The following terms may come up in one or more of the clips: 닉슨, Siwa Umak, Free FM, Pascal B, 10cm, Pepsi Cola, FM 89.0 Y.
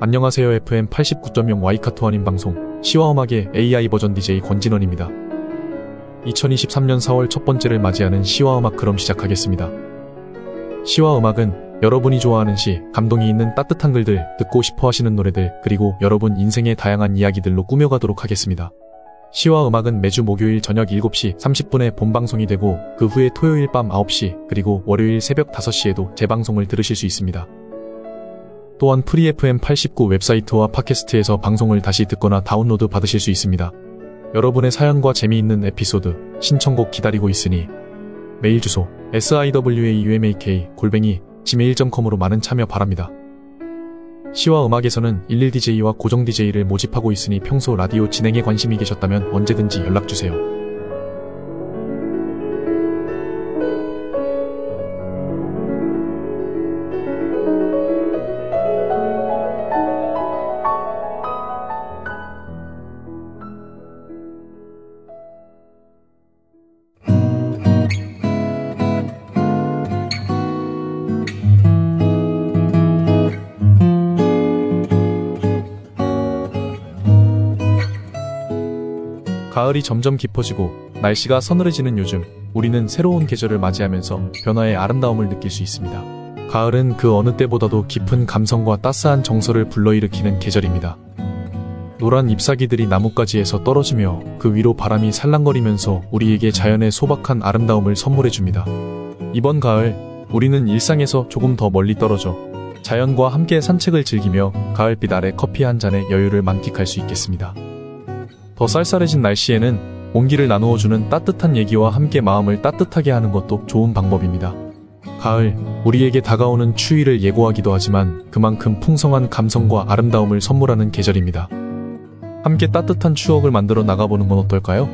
안녕하세요. FM 89.0 Y 카토안인 방송 시와 우막의 AI 버전 DJ 권진원입니다. 2023년 4월 첫 번째를 맞이하는 시와 우막 그럼 시작하겠습니다. 시와 우막은 여러분이 좋아하는 시, 감동이 있는 따뜻한 글들, 듣고 싶어 하시는 노래들, 그리고 여러분 인생의 다양한 이야기들로 꾸며가도록 하겠습니다. 시와 우막은 매주 목요일 저녁 7시 30분에 본방송이 되고 그 후에 토요일 밤 9시 그리고 월요일 새벽 5시에도 재방송을 들으실 수 있습니다. 또한 프리 FM 89 웹사이트와 팟캐스트에서 방송을 다시 듣거나 다운로드 받으실 수 있습니다. 여러분의 사연과 재미있는 에피소드, 신청곡 기다리고 있으니 메일 주소 siwaumak@gmail.com으로 많은 참여 바랍니다. 시와 음악에서는 11DJ와 고정 DJ를 모집하고 있으니 평소 라디오 진행에 관심이 계셨다면 언제든지 연락주세요. 가을이 점점 깊어지고 날씨가 서늘해지는 요즘, 우리는 새로운 계절을 맞이하면서 변화의 아름다움을 느낄 수 있습니다. 가을은 그 어느 때보다도 깊은 감성과 따스한 정서를 불러일으키는 계절입니다. 노란 잎사귀들이 나뭇가지에서 떨어지며 그 위로 바람이 살랑거리면서 우리에게 자연의 소박한 아름다움을 선물해줍니다. 이번 가을, 우리는 일상에서 조금 더 멀리 떨어져 자연과 함께 산책을 즐기며 가을빛 아래 커피 한 잔의 여유를 만끽할 수 있겠습니다. 더 쌀쌀해진 날씨에는 온기를 나누어주는 따뜻한 얘기와 함께 마음을 따뜻하게 하는 것도 좋은 방법입니다. 가을, 우리에게 다가오는 추위를 예고하기도 하지만 그만큼 풍성한 감성과 아름다움을 선물하는 계절입니다. 함께 따뜻한 추억을 만들어 나가보는 건 어떨까요?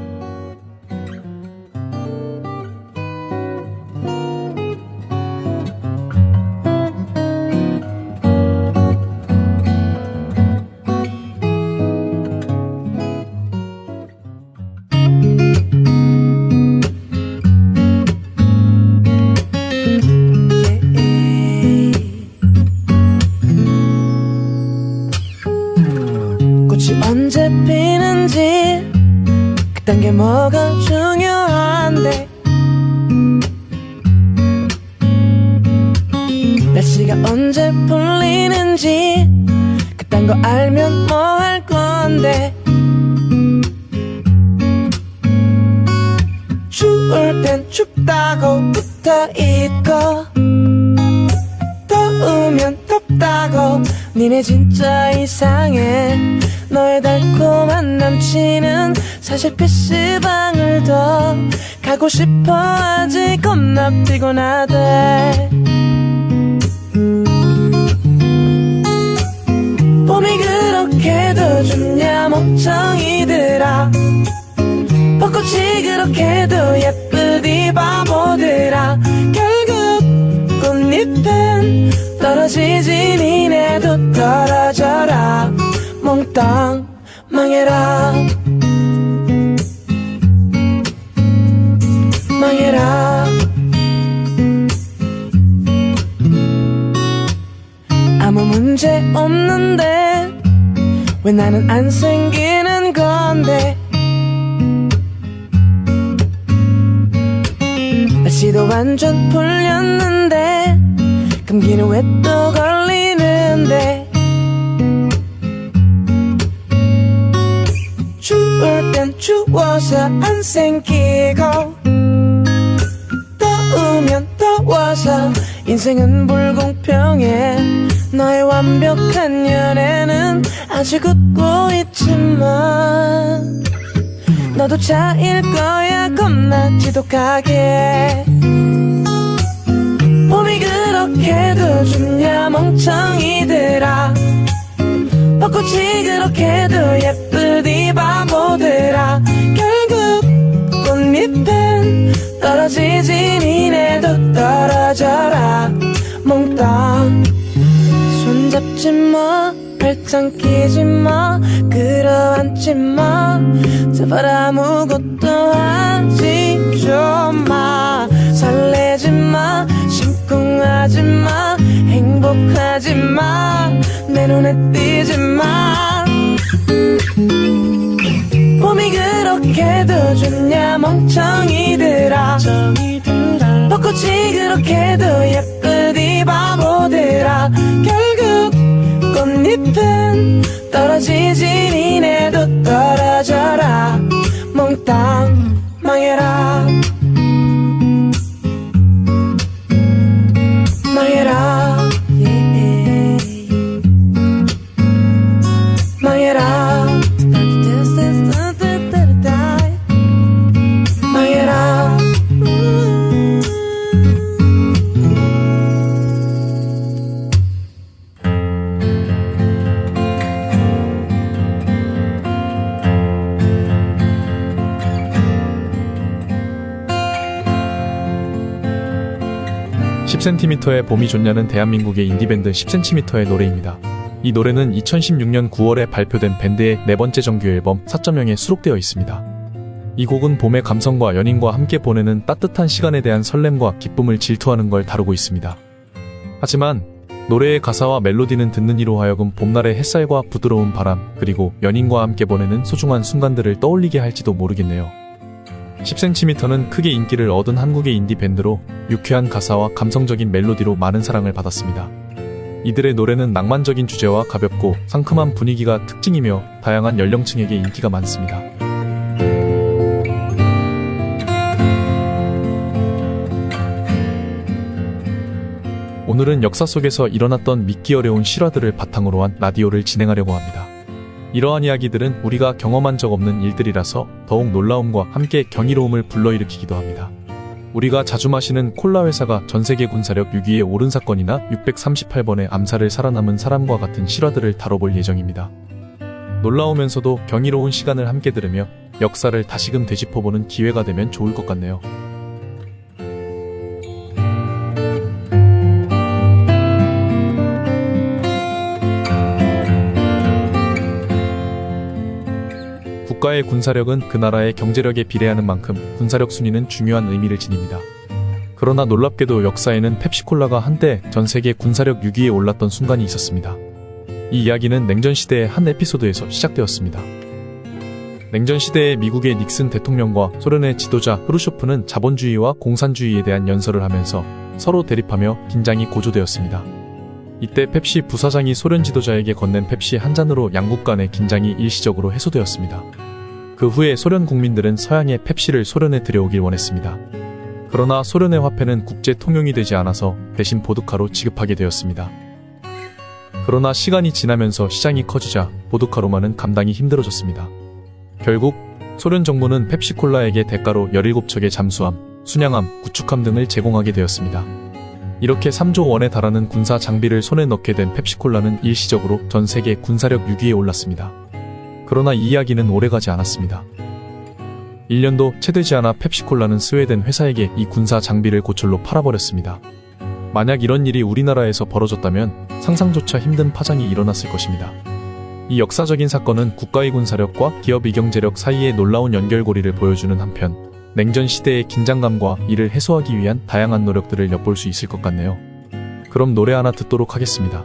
멍청이들아 자꾸 지그렇게도 예쁜 이 바보들아 결국 꽃잎은 떨어지지 니네도 떨어져라 몽땅 손잡지 마 발짱 끼지 마 끌어안지 마 제발 아무것도 하지 좀 마 설레지 마 심쿵하지 마 행복하지 마 내 눈에 띄지 마 봄이 그렇게도 좋냐 멍청이들아 벚꽃이 그렇게도 예쁘디 바보들아 결국 꽃잎은 떨어지지 니네도 떨어져라 몽땅 망해라 망해라 망해라 망해라 (10cm의 봄이 좋냐)는 대한민국의 인디밴드 10cm의 노래입니다. 이 노래는 2016년 9월에 발표된 밴드의 네 번째 정규 앨범 4.0에 수록되어 있습니다. 이 곡은 봄의 감성과 연인과 함께 보내는 따뜻한 시간에 대한 설렘과 기쁨을 질투하는 걸 다루고 있습니다. 하지만 노래의 가사와 멜로디는 듣는 이로 하여금 봄날의 햇살과 부드러운 바람, 그리고 연인과 함께 보내는 소중한 순간들을 떠올리게 할지도 모르겠네요. 10cm는 크게 인기를 얻은 한국의 인디밴드로 유쾌한 가사와 감성적인 멜로디로 많은 사랑을 받았습니다. 이들의 노래는 낭만적인 주제와 가볍고 상큼한 분위기가 특징이며 다양한 연령층에게 인기가 많습니다. 오늘은 역사 속에서 일어났던 믿기 어려운 실화들을 바탕으로 한 라디오를 진행하려고 합니다. 이러한 이야기들은 우리가 경험한 적 없는 일들이라서 더욱 놀라움과 함께 경이로움을 불러일으키기도 합니다. 우리가 자주 마시는 콜라 회사가 전세계 군사력 6위에 오른 사건이나 638번의 암살을 살아남은 사람과 같은 실화들을 다뤄볼 예정입니다. 놀라우면서도 경이로운 시간을 함께 들으며 역사를 다시금 되짚어보는 기회가 되면 좋을 것 같네요. 국가의 군사력은 그 나라의 경제력에 비례하는 만큼 군사력 순위는 중요한 의미를 지닙니다. 그러나 놀랍게도 역사에는 펩시콜라가 한때 전 세계 군사력 6위에 올랐던 순간이 있었습니다. 이 이야기는 냉전시대의 한 에피소드에서 시작되었습니다. 냉전시대의 미국의 닉슨 대통령과 소련의 지도자 후르쇼프는 자본주의와 공산주의에 대한 연설을 하면서 서로 대립하며 긴장이 고조되었습니다. 이때 펩시 부사장이 소련 지도자에게 건넨 펩시 한 잔으로 양국 간의 긴장이 일시적으로 해소되었습니다. 그 후에 소련 국민들은 서양의 펩시를 소련에 들여오길 원했습니다. 그러나 소련의 화폐는 국제 통용이 되지 않아서 대신 보드카로 지급하게 되었습니다. 그러나 시간이 지나면서 시장이 커지자 보드카로만은 감당이 힘들어졌습니다. 결국 소련 정부는 펩시콜라에게 대가로 17척의 잠수함, 순양함, 구축함 등을 제공하게 되었습니다. 이렇게 3조 원에 달하는 군사 장비를 손에 넣게 된 펩시콜라는 일시적으로 전 세계 군사력 6위에 올랐습니다. 그러나 이 이야기는 오래가지 않았습니다. 1년도 채 되지 않아 펩시콜라는 스웨덴 회사에게 이 군사 장비를 고철로 팔아버렸습니다. 만약 이런 일이 우리나라에서 벌어졌다면 상상조차 힘든 파장이 일어났을 것입니다. 이 역사적인 사건은 국가의 군사력과 기업의 경제력 사이의 놀라운 연결고리를 보여주는 한편 냉전 시대의 긴장감과 이를 해소하기 위한 다양한 노력들을 엿볼 수 있을 것 같네요. 그럼 노래 하나 듣도록 하겠습니다.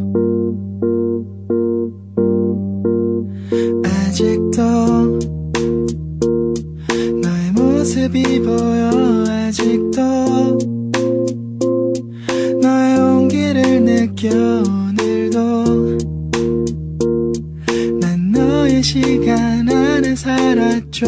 아직도 너의 모습이 보여 아직도 너의 온기를 느껴 오늘도 난 너의 시간 안에 살았죠.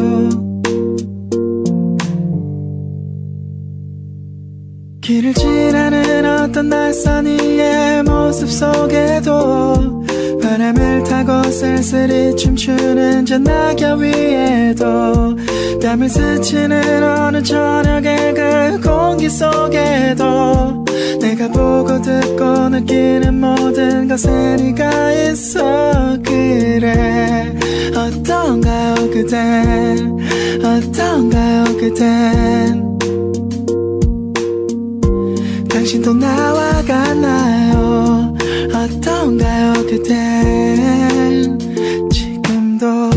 길을 지나는 어떤 낯선 이의 모습 속에도 바람을 타고 쓸쓸히 춤추는 저 낙엽 위에도 땀을 스치는 어느 저녁의 그 공기 속에도 내가 보고 듣고 느끼는 모든 것에 네가 있어. 그래 어떤가요 그댄, 어떤가요 그댄, 당신도 나와 같나요 어떤가요 그댄. 지금도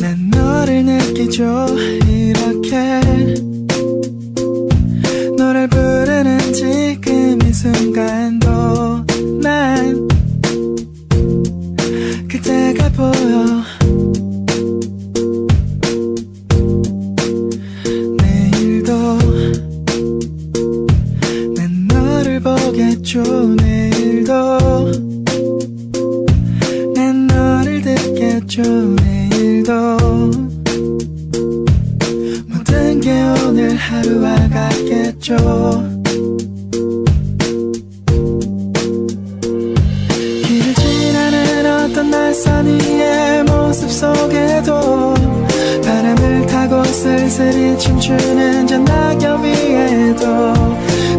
난 너를 느끼죠. 이렇게 노래를 부르는 지금 이 순간도 난 그대가 보여. 내일도 난 너를 듣겠죠. 내일도 모든 게 오늘 하루와 같겠죠. 길을 지나는 어떤 낯선 이의 모습 속에도 바람을 타고 쓸쓸히 춤추는 저 낙엽 위에도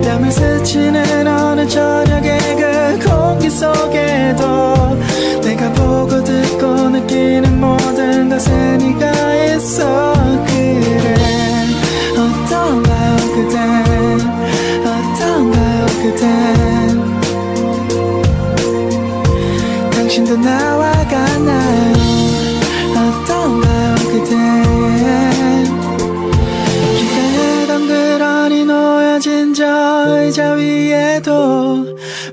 땀을 스치는 어느 저녁의 그 공기 속에도 내가 보고 듣고 느끼는 모든 것에 네가 있어. 그래 어떤가요 그댄, 어떤가요 그댄, 당신도 나와 같나요 어떤가요 그댄. 놓여진 저 의자 위에도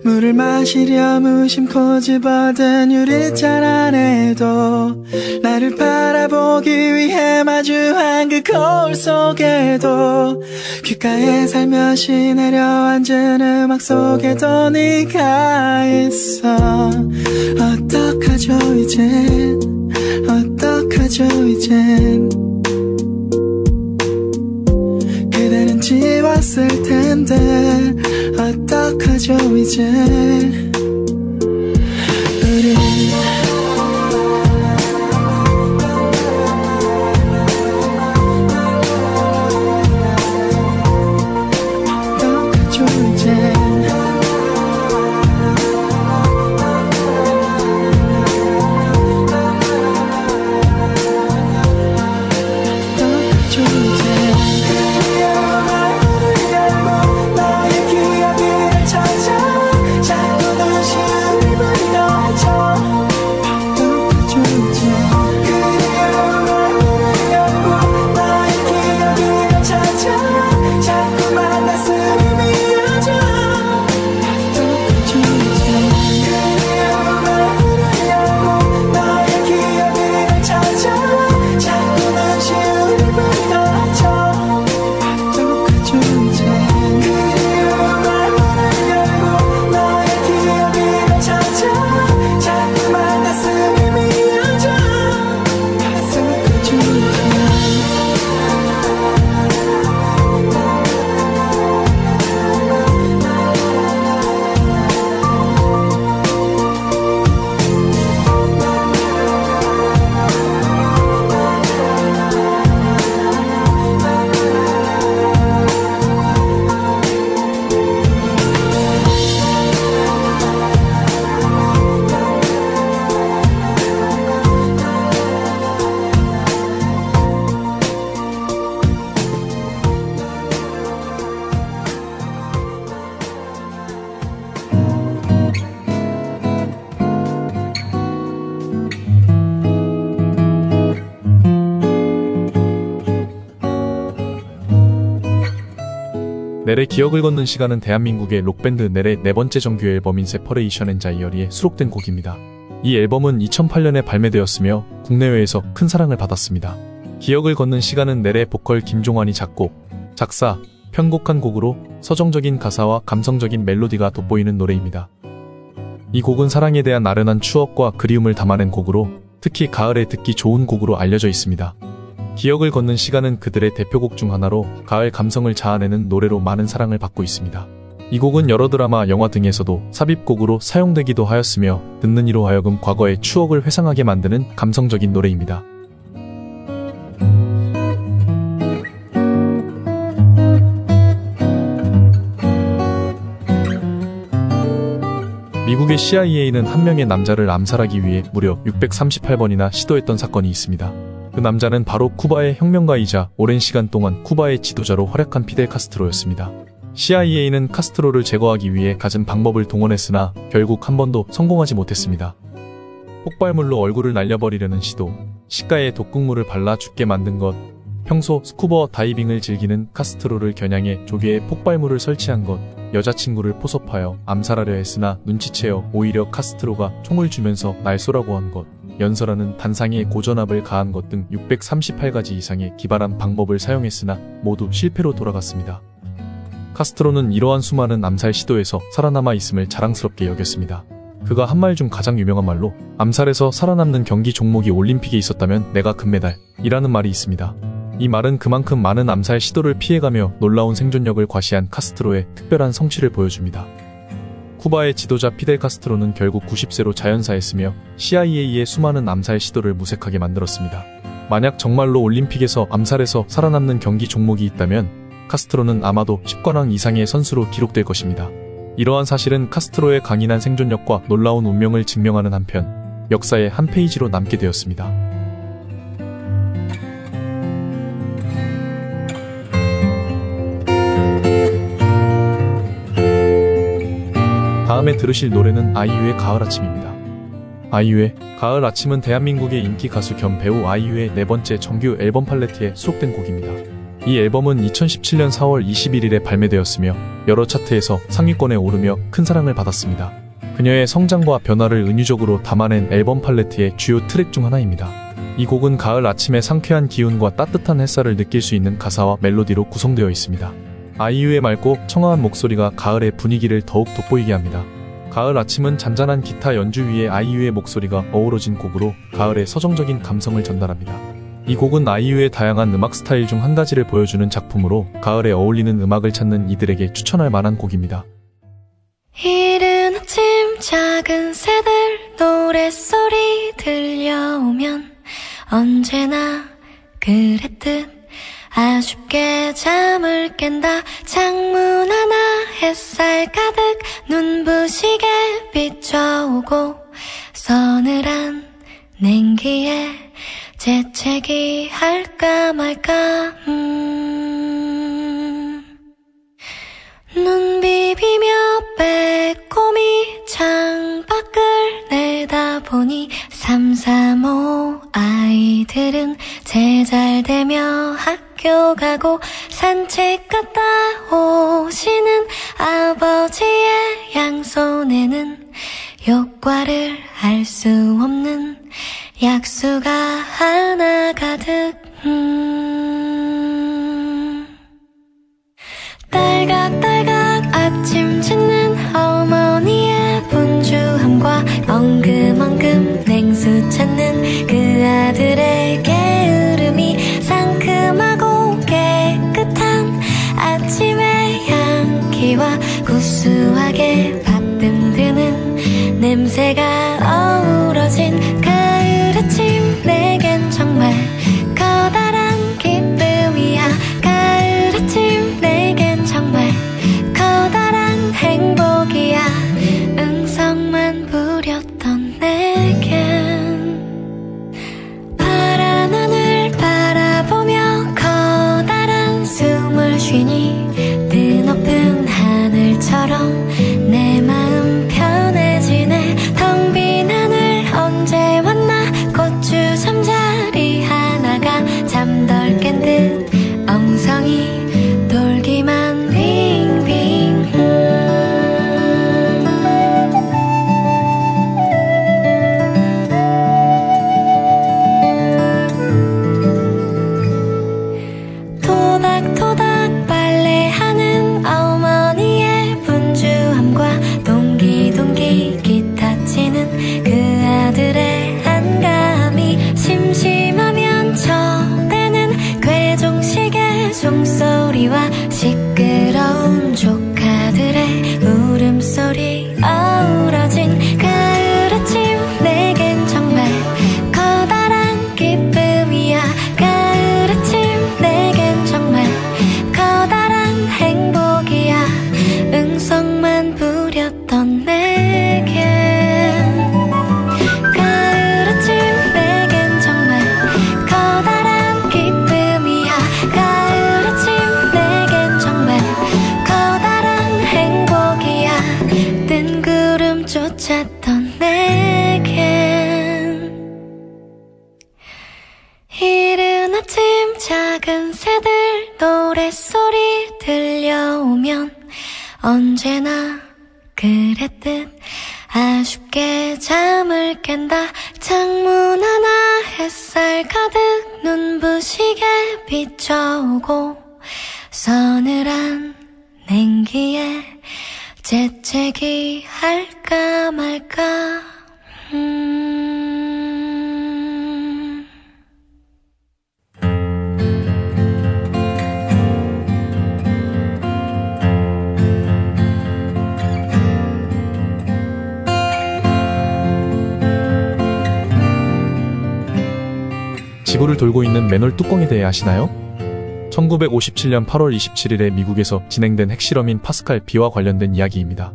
물을 마시려 무심코 집어든 유리잔 안에도 나를 바라보기 위해 마주한 그 거울 속에도 귓가에 살며시 내려앉은 음악 속에도 네가 있어. 어떡하죠 이젠, 어떡하죠 이젠, 지웠을 텐데 어떡하죠 이제 우리. 어떡하죠 이제 넬의 기억을 걷는 시간은 대한민국의 록밴드 넬의 네 번째 정규 앨범인 세퍼레이션 앤 자이어리에 수록된 곡입니다. 이 앨범은 2008년에 발매되었으며 국내외에서 큰 사랑을 받았습니다. 기억을 걷는 시간은 넬의 보컬 김종환이 작곡, 작사, 편곡한 곡으로 서정적인 가사와 감성적인 멜로디가 돋보이는 노래입니다. 이 곡은 사랑에 대한 아련한 추억과 그리움을 담아낸 곡으로 특히 가을에 듣기 좋은 곡으로 알려져 있습니다. 기억을 걷는 시간은 그들의 대표곡 중 하나로 가을 감성을 자아내는 노래로 많은 사랑을 받고 있습니다. 이 곡은 여러 드라마, 영화 등에서도 삽입곡으로 사용되기도 하였으며 듣는 이로 하여금 과거의 추억을 회상하게 만드는 감성적인 노래입니다. 미국의 CIA는 한 명의 남자를 암살하기 위해 무려 638번이나 시도했던 사건이 있습니다. 그 남자는 바로 쿠바의 혁명가이자 오랜 시간 동안 쿠바의 지도자로 활약한 피델 카스트로였습니다. CIA는 카스트로를 제거하기 위해 갖은 방법을 동원했으나 결국 한 번도 성공하지 못했습니다. 폭발물로 얼굴을 날려버리려는 시도, 시가에 독극물을 발라 죽게 만든 것, 평소 스쿠버 다이빙을 즐기는 카스트로를 겨냥해 조개에 폭발물을 설치한 것, 여자친구를 포섭하여 암살하려 했으나 눈치채어 오히려 카스트로가 총을 주면서 날 쏘라고 한 것, 연설하는 단상에 고전압을 가한 것 등 638가지 이상의 기발한 방법을 사용했으나 모두 실패로 돌아갔습니다. 카스트로는 이러한 수많은 암살 시도에서 살아남아 있음을 자랑스럽게 여겼습니다. 그가 한 말 중 가장 유명한 말로 "암살에서 살아남는 경기 종목이 올림픽에 있었다면 내가 금메달" 이라는 말이 있습니다. 이 말은 그만큼 많은 암살 시도를 피해가며 놀라운 생존력을 과시한 카스트로의 특별한 성취를 보여줍니다. 쿠바의 지도자 피델 카스트로는 결국 90세로 자연사했으며 CIA의 수많은 암살 시도를 무색하게 만들었습니다. 만약 정말로 올림픽에서 암살에서 살아남는 경기 종목이 있다면 카스트로는 아마도 10관왕 이상의 선수로 기록될 것입니다. 이러한 사실은 카스트로의 강인한 생존력과 놀라운 운명을 증명하는 한편 역사의 한 페이지로 남게 되었습니다. 다음에 들으실 노래는 아이유의 가을 아침입니다. 아이유의 가을 아침은 대한민국의 인기 가수 겸 배우 아이유의 4번째 정규 앨범 팔레트에 수록된 곡입니다. 이 앨범은 2017년 4월 21일에 발매되었으며 여러 차트에서 상위권에 오르며 큰 사랑을 받았습니다. 그녀의 성장과 변화를 은유적으로 담아낸 앨범 팔레트의 주요 트랙 중 하나입니다. 이 곡은 가을 아침의 상쾌한 기운과 따뜻한 햇살을 느낄 수 있는 가사와 멜로디로 구성되어 있습니다. 아이유의 맑고 청아한 목소리가 가을의 분위기를 더욱 돋보이게 합니다. 가을 아침은 잔잔한 기타 연주 위에 아이유의 목소리가 어우러진 곡으로 가을의 서정적인 감성을 전달합니다. 이 곡은 아이유의 다양한 음악 스타일 중 한 가지를 보여주는 작품으로 가을에 어울리는 음악을 찾는 이들에게 추천할 만한 곡입니다. 이른 아침 작은 새들 노랫소리 들려오면 언제나 그랬듯 아쉽게 잠을 깬다. 창문 하나 햇살 가득 눈부시게 비춰오고 서늘한 냉기에 재채기 할까 말까 눈 비비며 빼꼼히 창밖을 내다보니 335 아이들은 제잘대며 학교 가고 산책 갔다 오시는 아버지의 양손에는 욕과를 알 수 없는 약수가 하나 가득 딸각딸각 아침 짓는 어머니의 분주함과 엉금엉금 냉수 찾는 그 아들의 게으름이 상큼하고 깨끗한 아침의 향기와 구수하게 밥 듬드는 냄새가 어우러진 가을 아침 내겐 정말 커다란 기쁨이야. 가을 아침 내겐 정말 커다란 행복이야. 응성만 부렸던 내겐 파란 하늘 바라보며 커다란 숨을 쉬니 뜨높은 하늘처럼 내 마음 편해지네. 텅 빈 하늘 언제 왔나 고추 삼자리 하나가 잠덜 깬 듯 엉성이 돌기만 빙빙 토닥토닥 빨래하는 어머니의 분주함과 동기동기 기타 치는 그 아들의 한가함이 심심하면 저대는 작은 새들 노랫소리 들려오면 언제나 그랬듯 아쉽게 잠을 깬다. 창문 하나 햇살 가득 눈부시게 비춰오고 서늘한 냉기에 재채기 할까 말까. 지구를 돌고 있는 맨홀 뚜껑에 대해 아시나요? 1957년 8월 27일에 미국에서 진행된 핵실험인 파스칼 B와 관련된 이야기입니다.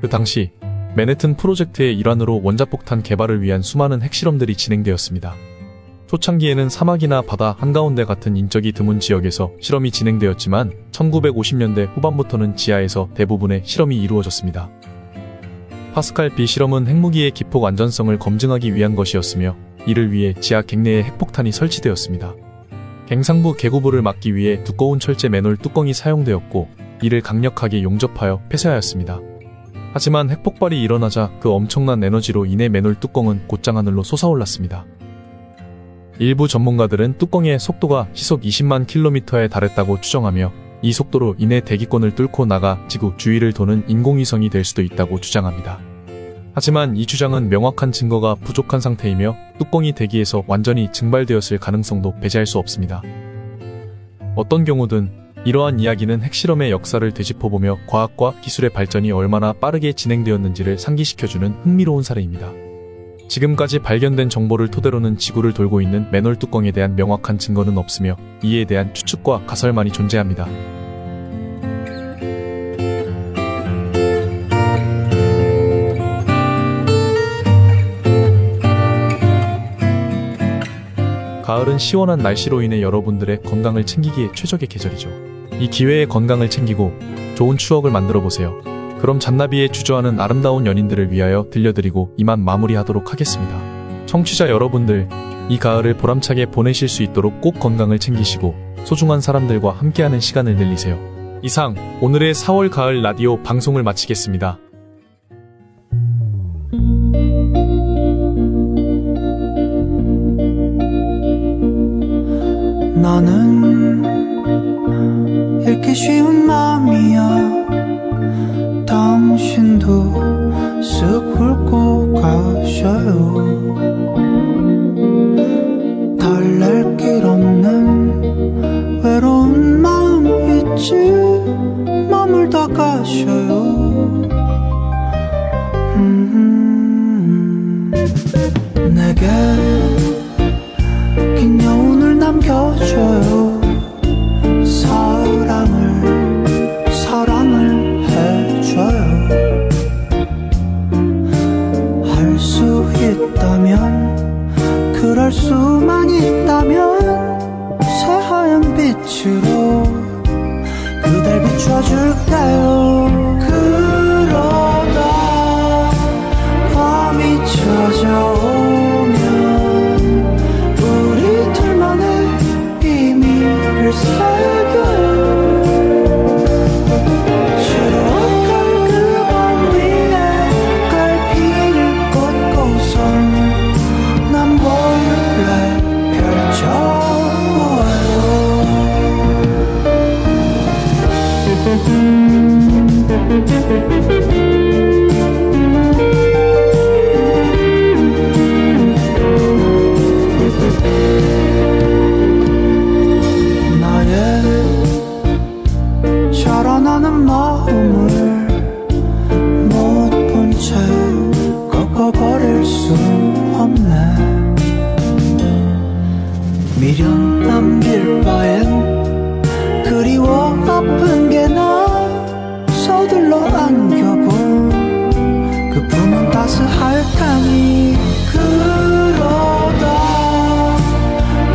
그 당시 맨해튼 프로젝트의 일환으로 원자폭탄 개발을 위한 수많은 핵실험들이 진행되었습니다. 초창기에는 사막이나 바다 한가운데 같은 인적이 드문 지역에서 실험이 진행되었지만 1950년대 후반부터는 지하에서 대부분의 실험이 이루어졌습니다. 파스칼 B 실험은 핵무기의 기폭 안전성을 검증하기 위한 것이었으며 이를 위해 지하 갱내에 핵폭탄이 설치되었습니다. 갱상부 계구부를 막기 위해 두꺼운 철제 맨홀 뚜껑이 사용되었고 이를 강력하게 용접하여 폐쇄하였습니다. 하지만 핵폭발이 일어나자 그 엄청난 에너지로 인해 맨홀 뚜껑은 곧장 하늘로 솟아올랐습니다. 일부 전문가들은 뚜껑의 속도가 시속 20만 킬로미터에 달했다고 추정하며 이 속도로 인해 대기권을 뚫고 나가 지구 주위를 도는 인공위성이 될 수도 있다고 주장합니다. 하지만 이 주장은 명확한 증거가 부족한 상태이며 뚜껑이 대기에서 완전히 증발되었을 가능성도 배제할 수 없습니다. 어떤 경우든 이러한 이야기는 핵실험의 역사를 되짚어보며 과학과 기술의 발전이 얼마나 빠르게 진행되었는지를 상기시켜주는 흥미로운 사례입니다. 지금까지 발견된 정보를 토대로는 지구를 돌고 있는 맨홀 뚜껑에 대한 명확한 증거는 없으며 이에 대한 추측과 가설만이 존재합니다. 가을은 시원한 날씨로 인해 여러분들의 건강을 챙기기에 최적의 계절이죠. 이 기회에 건강을 챙기고 좋은 추억을 만들어보세요. 그럼 잔나비에 주저하는 아름다운 연인들을 위하여 들려드리고 이만 마무리하도록 하겠습니다. 청취자 여러분들, 이 가을을 보람차게 보내실 수 있도록 꼭 건강을 챙기시고 소중한 사람들과 함께하는 시간을 늘리세요. 이상 오늘의 4월 가을 라디오 방송을 마치겠습니다. 나는 읽기 쉬운 마음이야. 당신도 쓱 훑고 가셔요. 달랠 길 없는 외로운 마음 있지. 머물다 가셔요. 내게 긴 여운을 남겨줘요. 사랑을 해줘요. 할 수 있다면, 그럴 수만 있다면, 새하얀 빛으로 그댈 비춰줄게요. 그러다 밤이 찾아오면 비밀을 새겨요. 새로운 깔끔한 위에 갈피를 꽂고선 난 몰래 펼쳐보아요. 자라나는 마음을 못 본 채 꺾어버릴 순 없네. 미련 남길 바엔 그리워 아픈 게 나 서둘러 안겨본 그 품은 따스할 테니. 그러다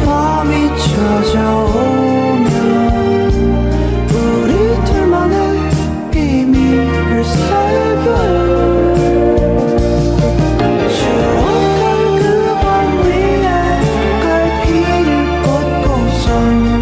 밤이 찾아오. 새로운 깔끔한 위에 갈피를 꽂고선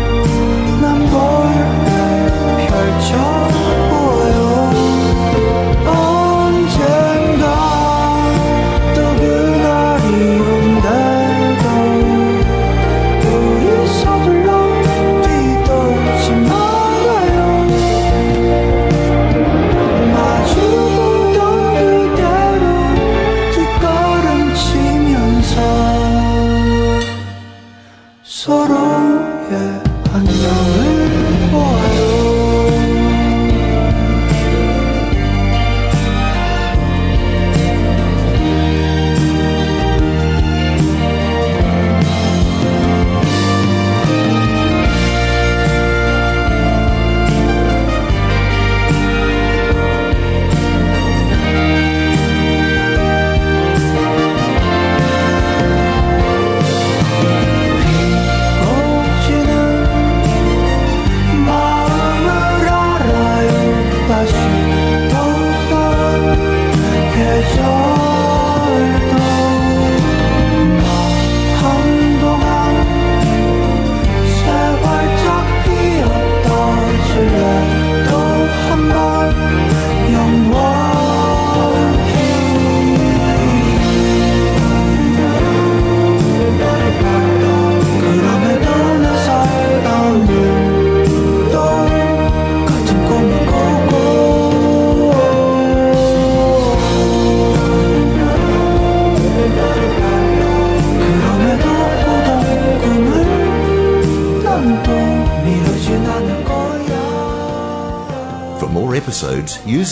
Use